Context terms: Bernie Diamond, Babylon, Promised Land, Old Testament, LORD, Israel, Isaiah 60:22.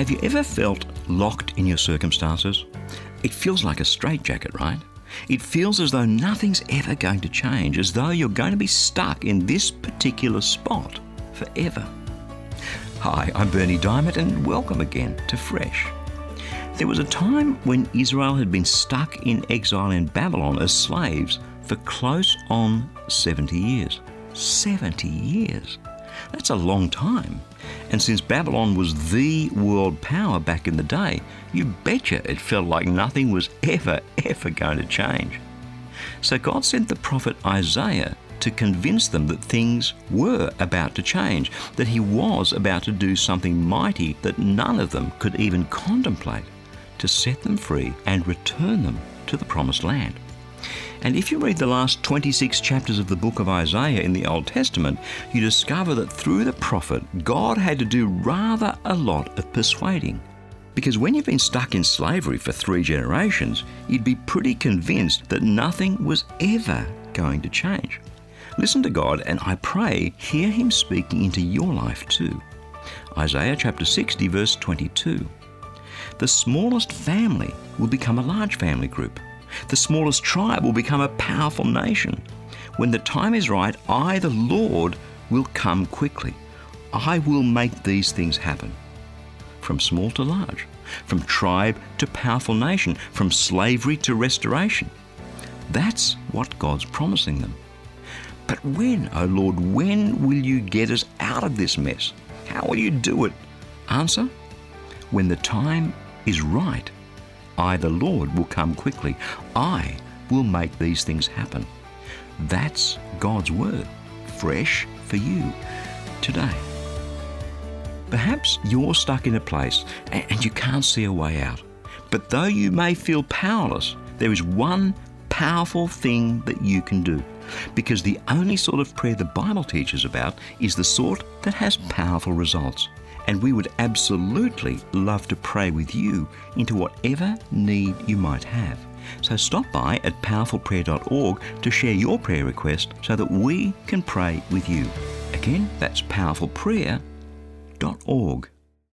Have you ever felt locked in your circumstances? It feels like a straitjacket, right? It feels as though nothing's ever going to change, as though you're going to be stuck in this particular spot forever. Hi, I'm Bernie Diamond, and welcome again to Fresh. There was a time when Israel had been stuck in exile in Babylon as slaves for close on 70 years. 70 years. That's a long time. And since Babylon was the world power back in the day, you betcha it felt like nothing was ever going to change. So God sent the prophet Isaiah to convince them that things were about to change, that he was about to do something mighty that none of them could even contemplate, to set them free and return them to the Promised Land. And if you read the last 26 chapters of the book of Isaiah in the Old Testament, you discover that through the prophet, God had to do rather a lot of persuading. Because when you've been stuck in slavery for 3 generations, you'd be pretty convinced that nothing was ever going to change. Listen to God, and I pray, hear him speaking into your life too. Isaiah chapter 60, verse 22. The smallest family will become a large family group. The smallest tribe will become a powerful nation. When the time is right, I, the Lord, will come quickly. I will make these things happen. From small to large, from tribe to powerful nation, from slavery to restoration. That's what God's promising them. But when, O Lord, when will you get us out of this mess? How will you do it? Answer, when the time is right, I, the Lord, will come quickly. I will make these things happen. That's God's word, fresh for you today. Perhaps you're stuck in a place and you can't see a way out. But though you may feel powerless, there is one powerful thing that you can do. Because the only sort of prayer the Bible teaches about is the sort that has powerful results. And we would absolutely love to pray with you into whatever need you might have. So stop by at powerfulprayer.org to share your prayer request so that we can pray with you. Again, that's powerfulprayer.org.